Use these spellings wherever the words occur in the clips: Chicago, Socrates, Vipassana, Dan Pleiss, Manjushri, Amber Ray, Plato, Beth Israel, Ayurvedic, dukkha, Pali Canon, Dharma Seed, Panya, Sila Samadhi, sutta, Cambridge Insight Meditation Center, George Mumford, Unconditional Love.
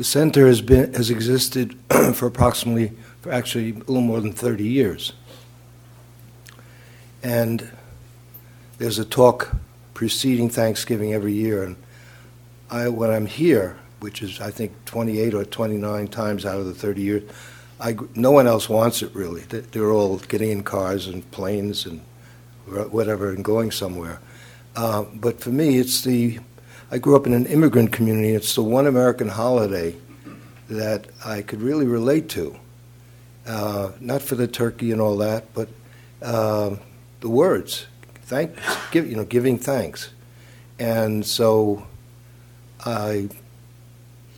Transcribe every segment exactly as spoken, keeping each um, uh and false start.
The center has been has existed for approximately, for actually a little more than thirty years. And there's a talk preceding Thanksgiving every year, and I, when I'm here, which is I think twenty-eight or twenty-nine times out of the thirty years, I, no one else wants it really. They're all getting in cars and planes and whatever and going somewhere. Uh, but for me, it's the, I grew up in an immigrant community. It's the one American holiday that I could really relate to. Uh, not for the turkey and all that, but uh, the words, thank, give, you know, giving thanks. And so I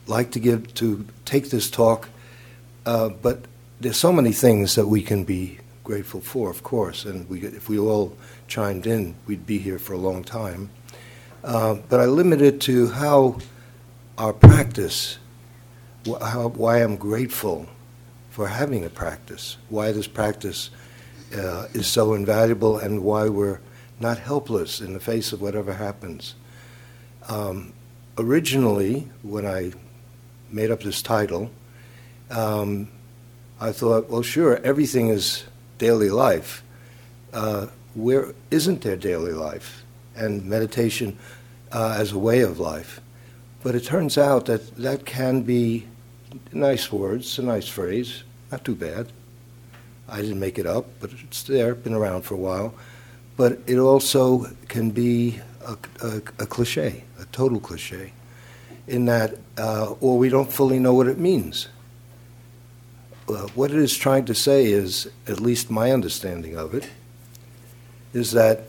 like to give, to take this talk, uh, but there's so many things that we can be grateful for, of course, and we, if we all chimed in, we'd be here for a long time. Uh, but I limit it to how our practice, wh- how, why I'm grateful for having a practice, why this practice uh, is so invaluable, and why we're not helpless in the face of whatever happens. Um, originally, when I made up this title, um, I thought, well, sure, everything is daily life. Uh, where isn't there daily life? And meditation uh, as a way of life. But it turns out that that can be nice words, a nice phrase, not too bad. I didn't make it up, but it's there, been around for a while. But it also can be a, a, a cliche, a total cliche, in that, uh, or we don't fully know what it means. Uh, what it is trying to say is, at least my understanding of it, is that,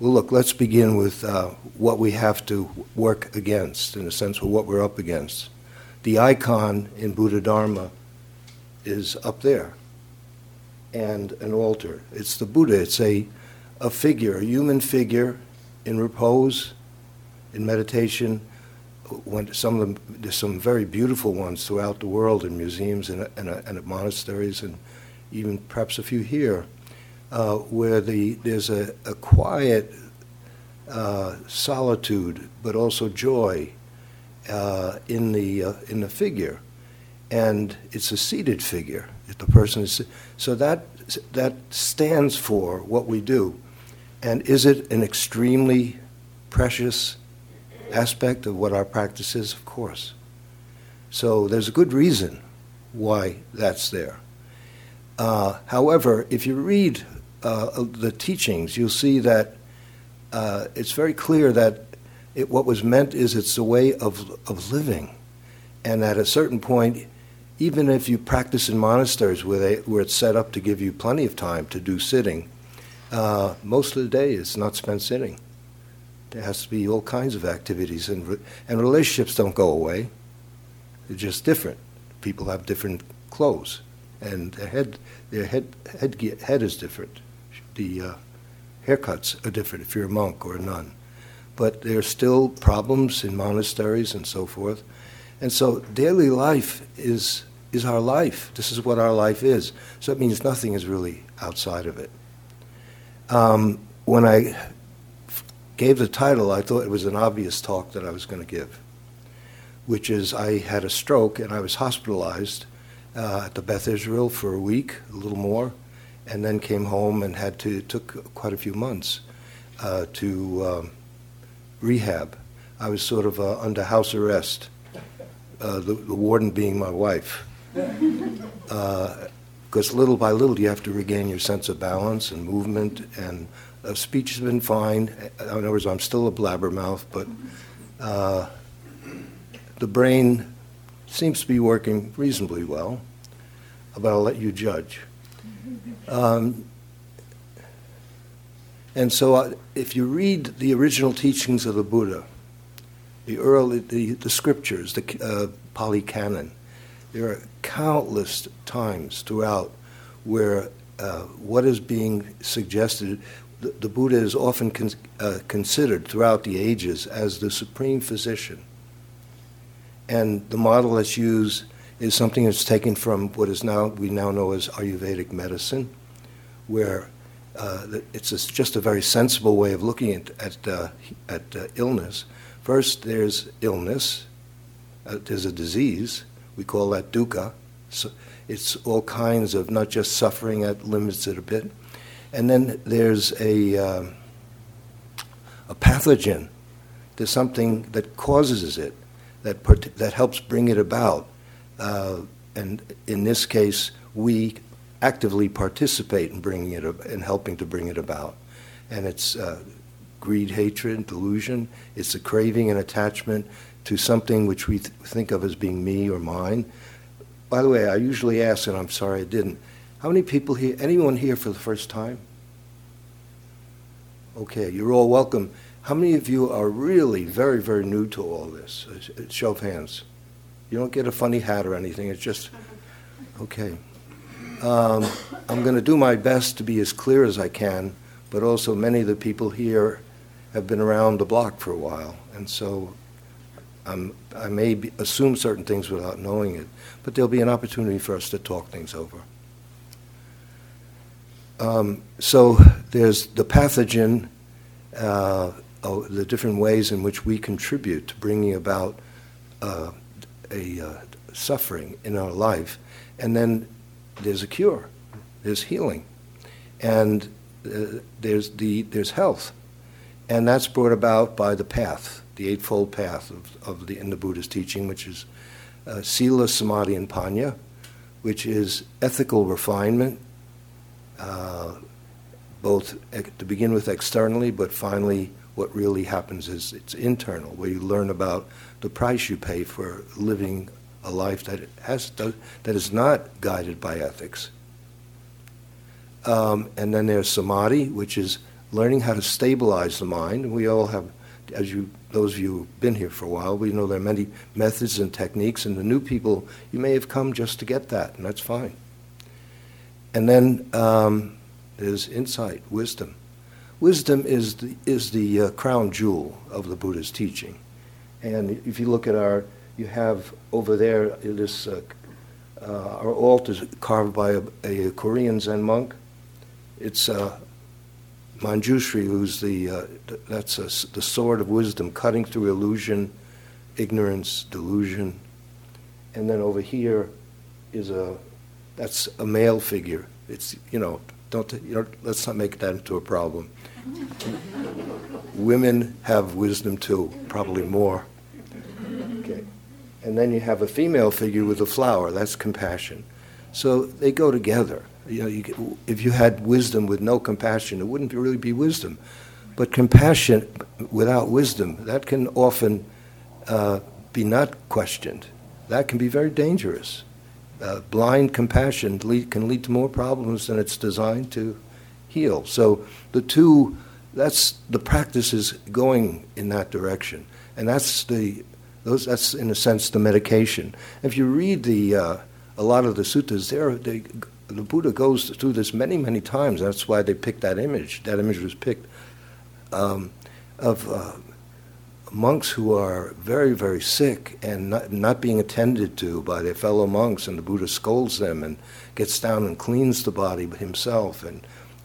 well, look, let's begin with uh, what we have to work against, in a sense, or what we're up against. The icon in Buddha Dharma is up there, and an altar. It's the Buddha. It's a, a figure, a human figure in repose, in meditation. When some of them, there's some very beautiful ones throughout the world in museums and, and, and at monasteries, and even perhaps a few here. Uh, where the, there's a, a quiet uh, solitude, but also joy uh, in the uh, in the figure, and it's a seated figure. If the person is, so that that stands for what we do, and is it an extremely precious aspect of what our practice is? Of course. So there's a good reason why that's there. Uh, however, if you read uh, the teachings, you'll see that uh, it's very clear that it, what was meant is it's a way of of living, and at a certain point, even if you practice in monasteries where they where it's set up to give you plenty of time to do sitting, uh, most of the day is not spent sitting. There has to be all kinds of activities, and re- and relationships don't go away; they're just different. People have different clothes. And their head, their head, head, head is different. The uh, haircuts are different if you're a monk or a nun. But there are still problems in monasteries and so forth. And so daily life is is our life. This is what our life is. So it means nothing is really outside of it. Um, when I gave the title, I thought it was an obvious talk that I was going to give, which is I had a stroke and I was hospitalized Uh, at the Beth Israel for a week, a little more, and then came home and had to, it took quite a few months uh, to um, rehab. I was sort of uh, under house arrest, uh, the, the warden being my wife. Because uh, little by little you have to regain your sense of balance and movement, and uh, speech has been fine. In other words, I'm still a blabbermouth, but uh, the brain seems to be working reasonably well, but I'll let you judge. Um, and so I, if you read the original teachings of the Buddha, the early, the, the scriptures, the uh, Pali Canon, there are countless times throughout where uh, what is being suggested, the, the Buddha is often con- uh, considered throughout the ages as the supreme physician. And the model that's used is something that's taken from what is now we now know as Ayurvedic medicine, where uh, it's just a very sensible way of looking at at, uh, at uh, illness. First, there's illness, uh, there's a disease. We call that dukkha. So it's all kinds of, not just suffering that limits it a bit. And then there's a uh, a pathogen. There's something that causes it, that part- that helps bring it about. Uh, and in this case, we actively participate in bringing it ab- and helping to bring it about. And it's uh, greed, hatred, delusion. It's a craving and attachment to something which we th- think of as being me or mine. By the way, I usually ask, and I'm sorry I didn't, how many people here, anyone here for the first time? Okay, you're all welcome. How many of you are really very, very new to all this? Uh, show of hands. You don't get a funny hat or anything. It's just, okay. Um, I'm going to do my best to be as clear as I can, but also many of the people here have been around the block for a while, and so I'm, I may be, assume certain things without knowing it, but there'll be an opportunity for us to talk things over. Um, so there's the pathogen, uh, oh, the different ways in which we contribute to bringing about uh, a uh, suffering in our life, and then there's a cure, there's healing, and uh, there's the there's health, and that's brought about by the path, the eightfold path of, of the in the Buddha's teaching, which is uh, Sila, Samadhi, and Panya, which is ethical refinement, uh, both ec- to begin with externally, but finally what really happens is it's internal, where you learn about the price you pay for living a life that has to, that is not guided by ethics. Um, and then there's samadhi, which is learning how to stabilize the mind. We all have, as you, those of you who've been here for a while, we know there are many methods and techniques, and the new people, you may have come just to get that, and that's fine. And then um, there's insight, wisdom. Wisdom is the, is the uh, crown jewel of the Buddha's teaching. And if you look at our, you have over there this uh, uh, our altar carved by a, a Korean Zen monk. It's uh, Manjushri, who's the uh, that's a, the sword of wisdom, cutting through illusion, ignorance, delusion. And then over here is a that's a male figure. It's you know don't you know, let's not make that into a problem. Women have wisdom too, probably more. And then you have a female figure with a flower. That's compassion. So they go together. You know, you, if you had wisdom with no compassion, it wouldn't really be wisdom. But compassion without wisdom, that can often uh, be not questioned. That can be very dangerous. Uh, blind compassion lead, can lead to more problems than it's designed to heal. So the two, that's the practice is going in that direction, and that's the. Those, that's, in a sense, the medication. If you read the uh, a lot of the suttas, there they, the Buddha goes through this many, many times. That's why they picked that image. That image was picked um, of uh, monks who are very, very sick and not, not being attended to by their fellow monks, and the Buddha scolds them and gets down and cleans the body himself and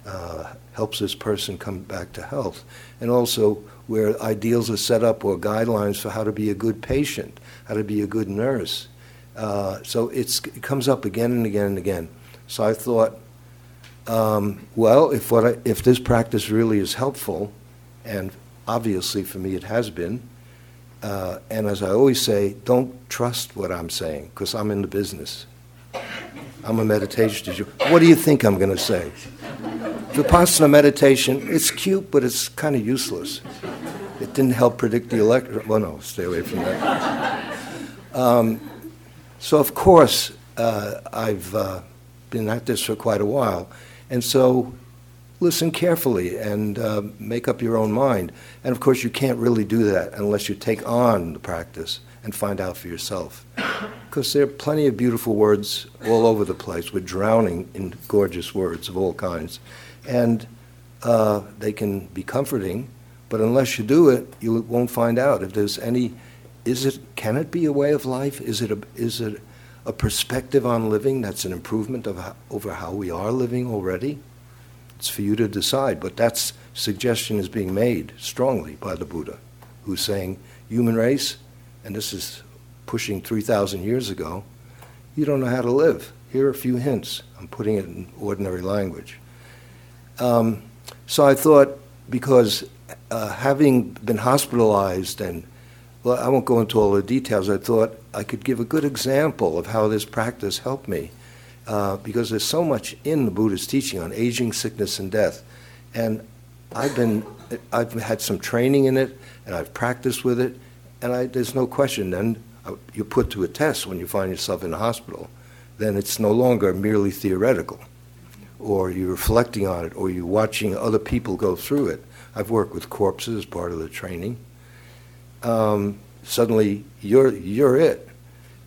uh, helps this person come back to health. And also, where ideals are set up or guidelines for how to be a good patient, how to be a good nurse. Uh, so it's, it comes up again and again and again. So I thought, um, well, if what I, if this practice really is helpful, and obviously for me it has been, uh, and as I always say, don't trust what I'm saying, because I'm in the business. I'm a meditation teacher. What do you think I'm going to say? Vipassana meditation, it's cute, but it's kind of useless. It didn't help predict the election. Well, no, stay away from that. Um, so, of course, uh, I've uh, been at this for quite a while. And so listen carefully and uh, make up your own mind. And, of course, you can't really do that unless you take on the practice and find out for yourself. Because there are plenty of beautiful words all over the place. We're drowning in gorgeous words of all kinds. And uh, they can be comforting, but unless you do it, you won't find out if there's any. Is it? Can it be a way of life? Is it a? Is it a perspective on living that's an improvement of how, over how we are living already? It's for you to decide. But that suggestion is being made strongly by the Buddha, who's saying human race, and this is pushing three thousand years ago, you don't know how to live. Here are a few hints. I'm putting it in ordinary language. Um, so I thought, because uh, having been hospitalized and, well, I won't go into all the details, I thought I could give a good example of how this practice helped me, uh, because there's so much in the Buddha's teaching on aging, sickness, and death. And I've been, I've had some training in it, and I've practiced with it, and I, there's no question. Then you're put to a test when you find yourself in a hospital. Then it's no longer merely theoretical, or you're reflecting on it, or you're watching other people go through it. I've worked with corpses as part of the training. Um, suddenly, you're you're it.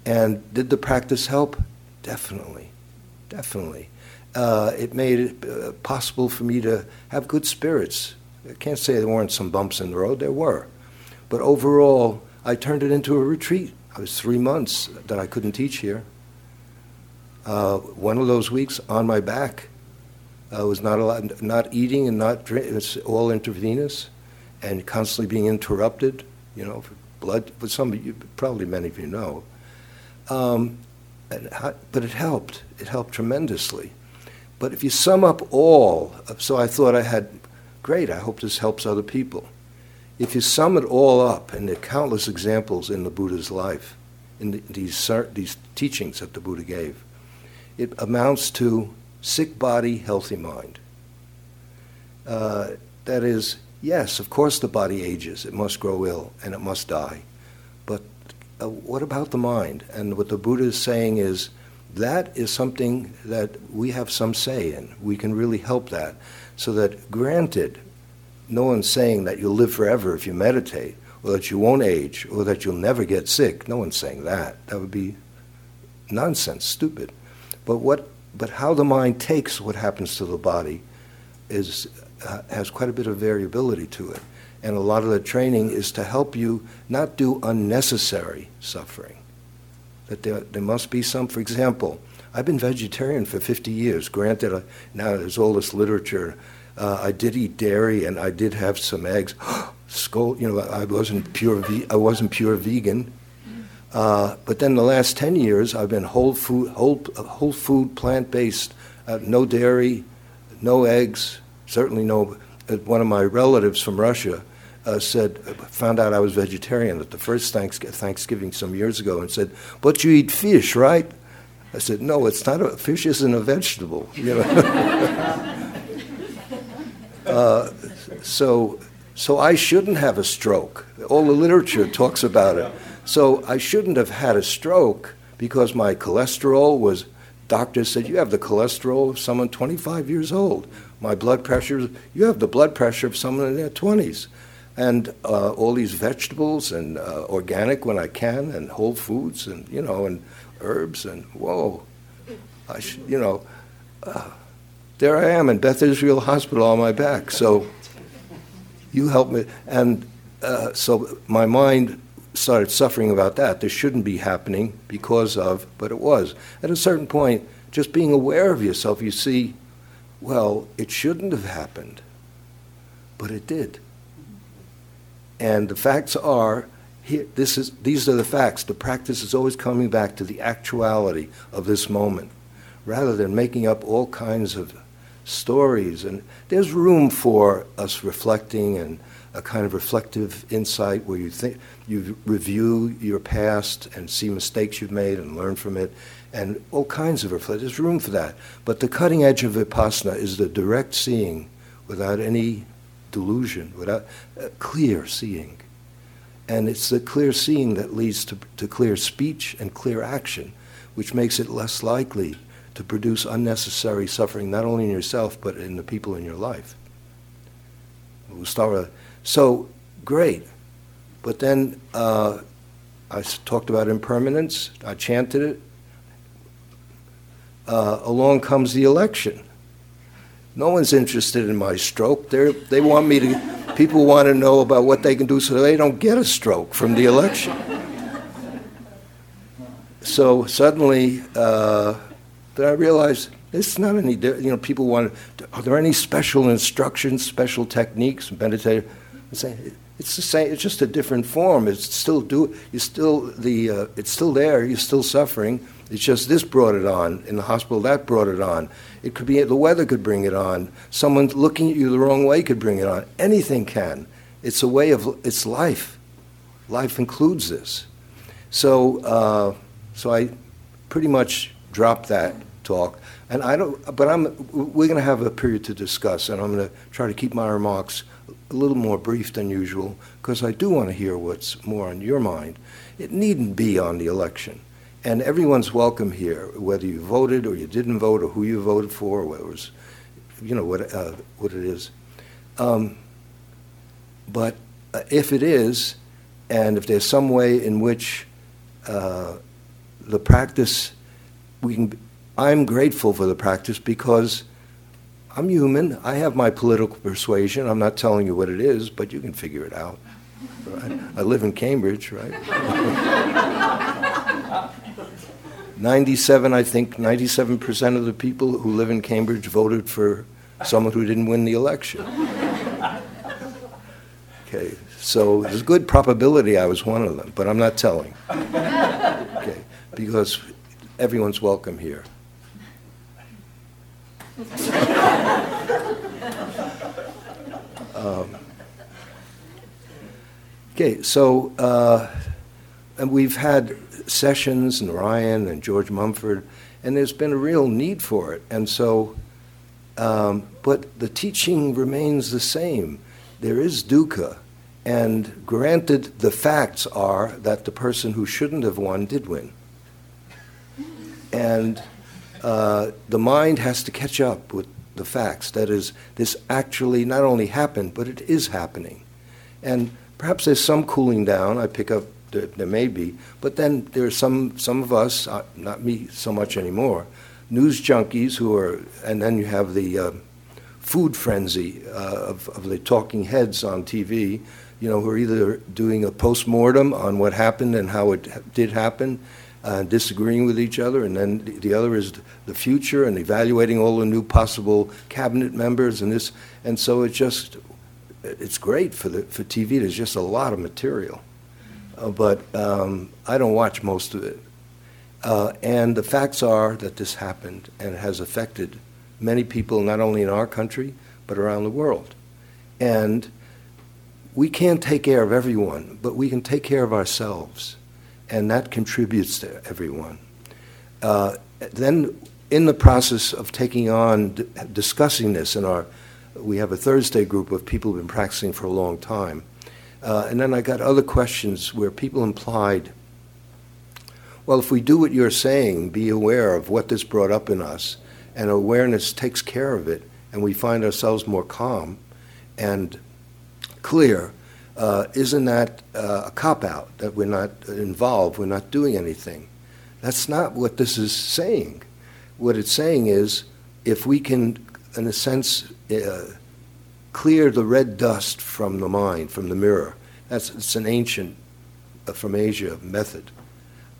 And did the practice help? Definitely, definitely. Uh, it made it uh, possible for me to have good spirits. I can't say there weren't some bumps in the road. There were. But overall, I turned it into a retreat. It was three months that I couldn't teach here. Uh, one of those weeks, on my back, I was not allowed, not eating and not drinking. It's all intravenous, and constantly being interrupted. You know, for blood. But some, of you, probably many of you know. Um, and, but it helped. It helped tremendously. But if you sum up all, so I thought I had, great, I hope this helps other people. If you sum it all up, and there are countless examples in the Buddha's life, in the, these, these teachings that the Buddha gave, it amounts to sick body, healthy mind. Uh, that is, yes, of course the body ages, it must grow ill, and it must die. But uh, what about the mind? And what the Buddha is saying is, that is something that we have some say in. We can really help that. So that, granted, no one's saying that you'll live forever if you meditate, or that you won't age, or that you'll never get sick. No one's saying that. That would be nonsense, stupid. But what? But how the mind takes what happens to the body is uh, has quite a bit of variability to it. And a lot of the training is to help you not do unnecessary suffering. That there, there must be some, for example, I've been vegetarian for fifty years. Granted, I, now there's all this literature. Uh, I did eat dairy and I did have some eggs. Skull, you know, I wasn't pure. Ve- I wasn't pure vegan. Uh, but then the last ten years, I've been whole food, whole, whole food, plant-based, uh, no dairy, no eggs. Certainly no. Uh, one of my relatives from Russia Uh, said, found out I was vegetarian at the first Thanksgiving some years ago, and said, "But you eat fish, right?" I said, "No, it's not. A, fish isn't a vegetable." You know. uh, so, so I shouldn't have a stroke. All the literature talks about it. So I shouldn't have had a stroke because my cholesterol was. Doctors said, "You have the cholesterol of someone twenty-five years old." My blood pressure, you have the blood pressure of someone in their twenties. And uh, all these vegetables and uh, organic when I can, and whole foods, and you know, and herbs, and whoa, I sh- you know, uh, there I am in Beth Israel Hospital on my back. So you help me, and uh, so my mind started suffering about that. This shouldn't be happening because of, but it was. At a certain point, just being aware of yourself, you see, well, it shouldn't have happened, but it did. And the facts are, here, this is, these are the facts. The practice is always coming back to the actuality of this moment, rather than making up all kinds of stories. And there's room for us reflecting and a kind of reflective insight where you think, you review your past and see mistakes you've made and learn from it, and all kinds of reflection. There's room for that. But the cutting edge of Vipassana is the direct seeing without any delusion, without uh, clear seeing. And it's the clear seeing that leads to, to clear speech and clear action, which makes it less likely to produce unnecessary suffering, not only in yourself, but in the people in your life. We'll start with, so, great. But then uh, I talked about impermanence. I chanted it. Uh, along comes the election. No one's interested in my stroke. They're, they want me to, people want to know about what they can do so they don't get a stroke from the election. So suddenly, uh, then I realized it's not any, you know, people want, are there any special instructions, special techniques, meditate? I say, It's the same. It's just a different form. It's still do. You still the. Uh, it's still there. You're still suffering. It's just this brought it on. In the hospital, that brought it on. It could be the weather could bring it on. Someone looking at you the wrong way could bring it on. Anything can. It's a way of. It's life. Life includes this. So, uh, so I pretty much dropped that talk. And I don't. But I'm. We're going to have a period to discuss, and I'm going to try to keep my remarks a little more brief than usual, because I do want to hear what's more on your mind. It needn't be on the election. And everyone's welcome here, whether you voted or you didn't vote or who you voted for or whether it was, you know, what uh, what it is. Um, but uh, if it is, and if there's some way in which uh, the practice, we can. I'm grateful for the practice because I'm human. I have my political persuasion. I'm not telling you what it is, but you can figure it out. Right? I live in Cambridge, right? ninety-seven, I think, ninety-seven percent of the people who live in Cambridge voted for someone who didn't win the election. Okay, so there's a good probability I was one of them, but I'm not telling. Okay, because everyone's welcome here. um, okay, so uh, and we've had Sessions and Ryan and George Mumford, and there's been a real need for it. And so, um, but the teaching remains the same. There is dukkha, and granted, the facts are that the person who shouldn't have won did win, and. Uh, the mind has to catch up with the facts. That is, this actually not only happened, but it is happening. And perhaps there's some cooling down. I pick up there, there may be, but then there are some some of us, uh, not me so much anymore, news junkies who are, and then you have the uh, food frenzy uh, of, of the talking heads on T V, you know, who are either doing a post-mortem on what happened and how it did happen, Uh, disagreeing with each other, and then the, the other is the future and evaluating all the new possible cabinet members and this, and so it's just, it's great for the for T V. There's just a lot of material, uh, but um, I don't watch most of it. Uh, and the facts are that this happened, and it has affected many people, not only in our country but around the world. And we can't take care of everyone, but we can take care of ourselves. And that contributes to everyone. Uh, then, in the process of taking on, d- discussing this in our, we have a Thursday group of people who've been practicing for a long time. Uh, and then I got other questions where people implied, well, if we do what you're saying, be aware of what this brought up in us, and awareness takes care of it, and we find ourselves more calm and clear, Uh, isn't that uh, a cop-out, that we're not involved, we're not doing anything? That's not what this is saying. What it's saying is, if we can, in a sense, uh, clear the red dust from the mind, from the mirror, that's it's an ancient, uh, from Asia, method,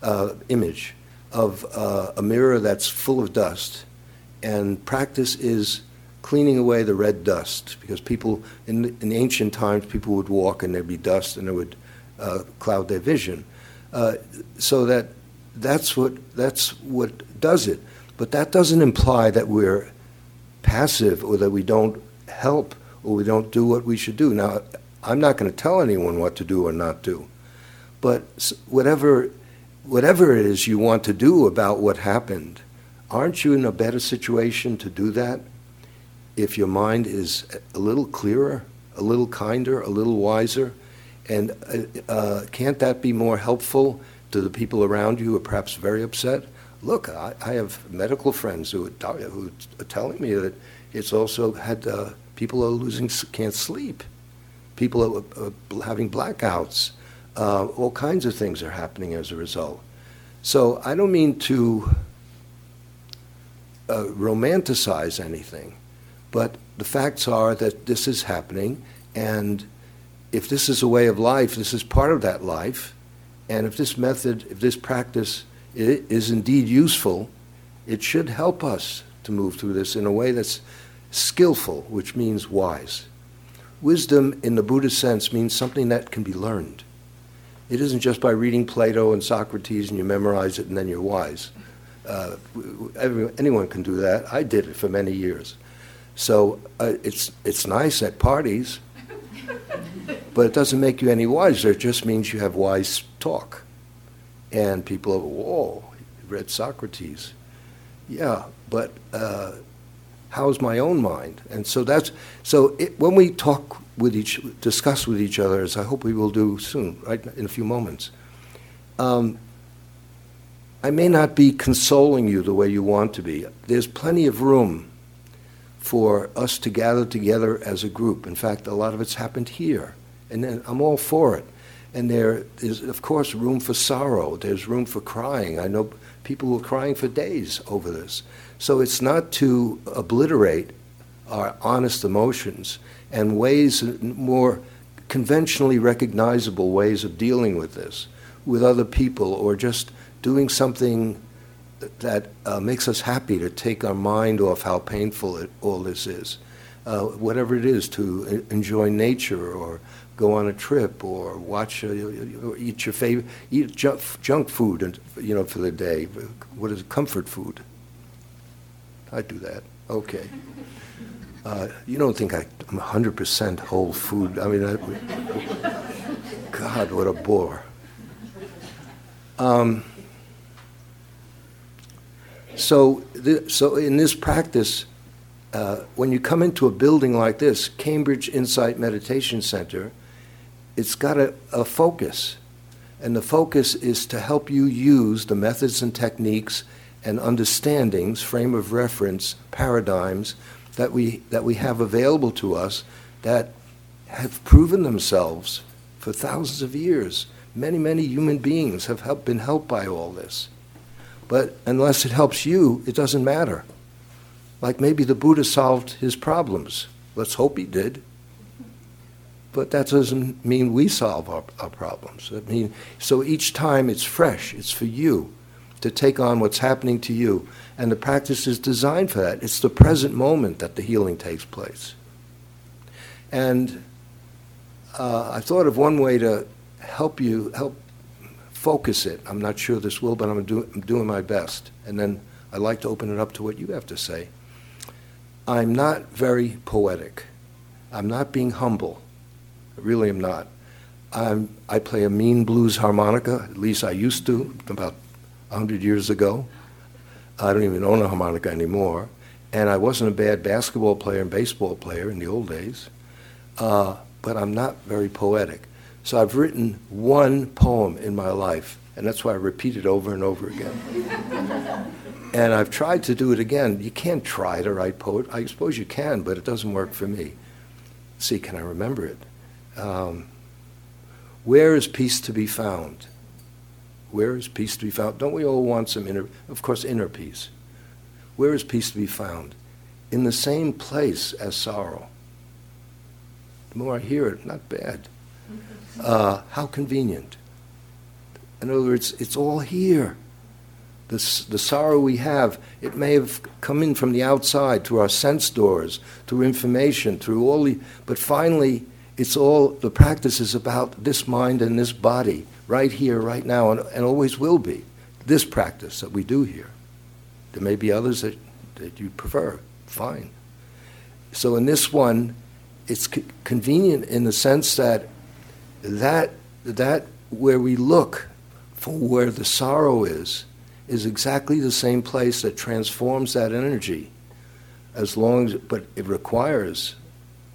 uh, image of uh, a mirror that's full of dust, and practice is cleaning away the red dust, because people, in, in ancient times, people would walk and there'd be dust and it would uh, cloud their vision. Uh, so that that's what that's what does it. But that doesn't imply that we're passive or that we don't help or we don't do what we should do. Now, I'm not going to tell anyone what to do or not do, but whatever, whatever it is you want to do about what happened, aren't you in a better situation to do that? If your mind is a little clearer, a little kinder, a little wiser, and uh, uh, can't that be more helpful to the people around you who are perhaps very upset? Look, I, I have medical friends who are, who are telling me that it's also had uh, people are losing, can't sleep, people are, are having blackouts, uh, all kinds of things are happening as a result. So I don't mean to uh, romanticize anything. But the facts are that this is happening, and if this is a way of life, this is part of that life, and if this method, if this practice is indeed useful, it should help us to move through this in a way that's skillful, which means wise. Wisdom in the Buddhist sense means something that can be learned. It isn't just by reading Plato and Socrates and you memorize it and then you're wise. Uh, everyone, anyone can do that. I did it for many years. So uh, it's it's nice at parties, but it doesn't make you any wiser. It just means you have wise talk. And people are, whoa, you read Socrates. Yeah, but uh, how's my own mind? And so that's so it, when we talk with each, discuss with each other, as I hope we will do soon, right in a few moments. Um, I may not be consoling you the way you want to be. There's plenty of room for us to gather together as a group. In fact, a lot of it's happened here, and then I'm all for it. And there is, of course, room for sorrow. There's room for crying. I know people who are crying for days over this. So it's not to obliterate our honest emotions and ways, more conventionally recognizable ways of dealing with this, with other people, or just doing something that uh, makes us happy to take our mind off how painful it, all this is. Uh, whatever it is, to enjoy nature or go on a trip or watch, uh, or eat your favorite, eat junk, junk food, and you know, for the day. What is it? Comfort food? I do that. Okay. Uh, you don't think I, I'm one hundred percent whole food? I mean, I, God, what a bore. Um, so, th- so in this practice, uh, when you come into a building like this, Cambridge Insight Meditation Center, it's got a, a focus, and the focus is to help you use the methods and techniques and understandings, frame of reference, paradigms that we that we have available to us that have proven themselves for thousands of years. Many, many human beings have help, been helped by all this. But unless it helps you, it doesn't matter. Like maybe the Buddha solved his problems. Let's hope he did. But that doesn't mean we solve our, our problems. I mean, so each time it's fresh, it's for you to take on what's happening to you. And the practice is designed for that. It's the present moment that the healing takes place. And uh, I thought of one way to help you, help focus it. I'm not sure this will, but I'm, do, I'm doing my best. And then I'd like to open it up to what you have to say. I'm not very poetic. I'm not being humble. I really am not. I'm, I play a mean blues harmonica, at least I used to, about one hundred years ago. I don't even own a harmonica anymore. And I wasn't a bad basketball player and baseball player in the old days. Uh, but I'm not very poetic. So I've written one poem in my life, and that's why I repeat it over and over again. And I've tried to do it again. You can't try to write poetry. I suppose you can, but it doesn't work for me. Let's see, can I remember it? Um, Where is peace to be found? Where is peace to be found? Don't we all want some inner, of course, inner peace? Where is peace to be found? In the same place as sorrow. The more I hear it, not bad. Uh, how convenient. In other words, it's all here. This, the sorrow we have, it may have come in from the outside, through our sense doors, through information, through all the... But finally, it's all... The practice is about this mind and this body, right here, right now, and, and always will be. This practice that we do here. There may be others that, that you prefer. Fine. So in this one, it's co- convenient in the sense that That that where we look for where the sorrow is, is exactly the same place that transforms that energy, as long as, but it requires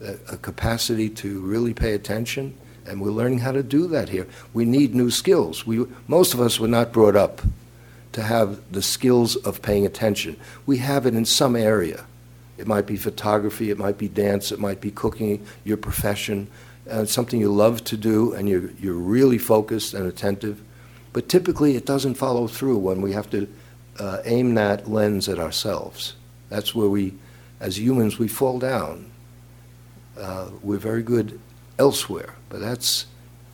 a, a capacity to really pay attention, and we're learning how to do that here. We need new skills. We most of us were not brought up to have the skills of paying attention. We have it in some area. It might be photography, it might be dance, it might be cooking, your profession. Uh, something you love to do, and you're, you're really focused and attentive. But typically, it doesn't follow through when we have to uh, aim that lens at ourselves. That's where we, as humans, we fall down. Uh, we're very good elsewhere, but that's,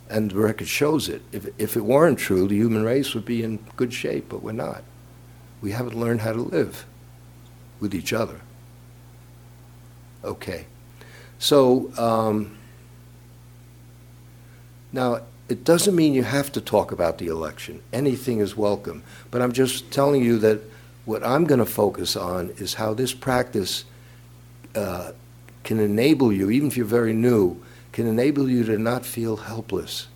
and the record shows it. If, if it weren't true, the human race would be in good shape, but we're not. We haven't learned how to live with each other. Okay. So... Um, Now, it doesn't mean you have to talk about the election. Anything is welcome. But I'm just telling you that what I'm going to focus on is how this practice uh, can enable you, even if you're very new, can enable you to not feel helpless.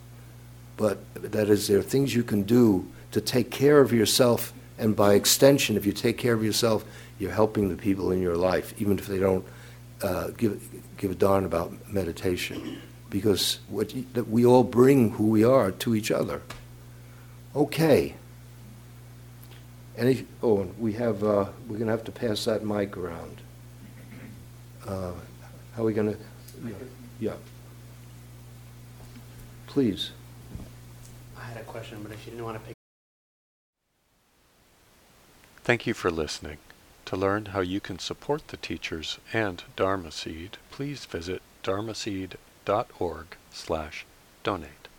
But that is, there are things you can do to take care of yourself, and by extension, if you take care of yourself, you're helping the people in your life, even if they don't uh, give, give a darn about meditation. Because what you, that we all bring who we are to each other. Okay. Any, oh, we have, uh, we're going to have to pass that mic around. Uh, how are we going to, yeah, yeah. Please. I had a question, but if you didn't want to pick. Thank you for listening. To learn how you can support the teachers and Dharma Seed, please visit dharma seed dot org slash donate.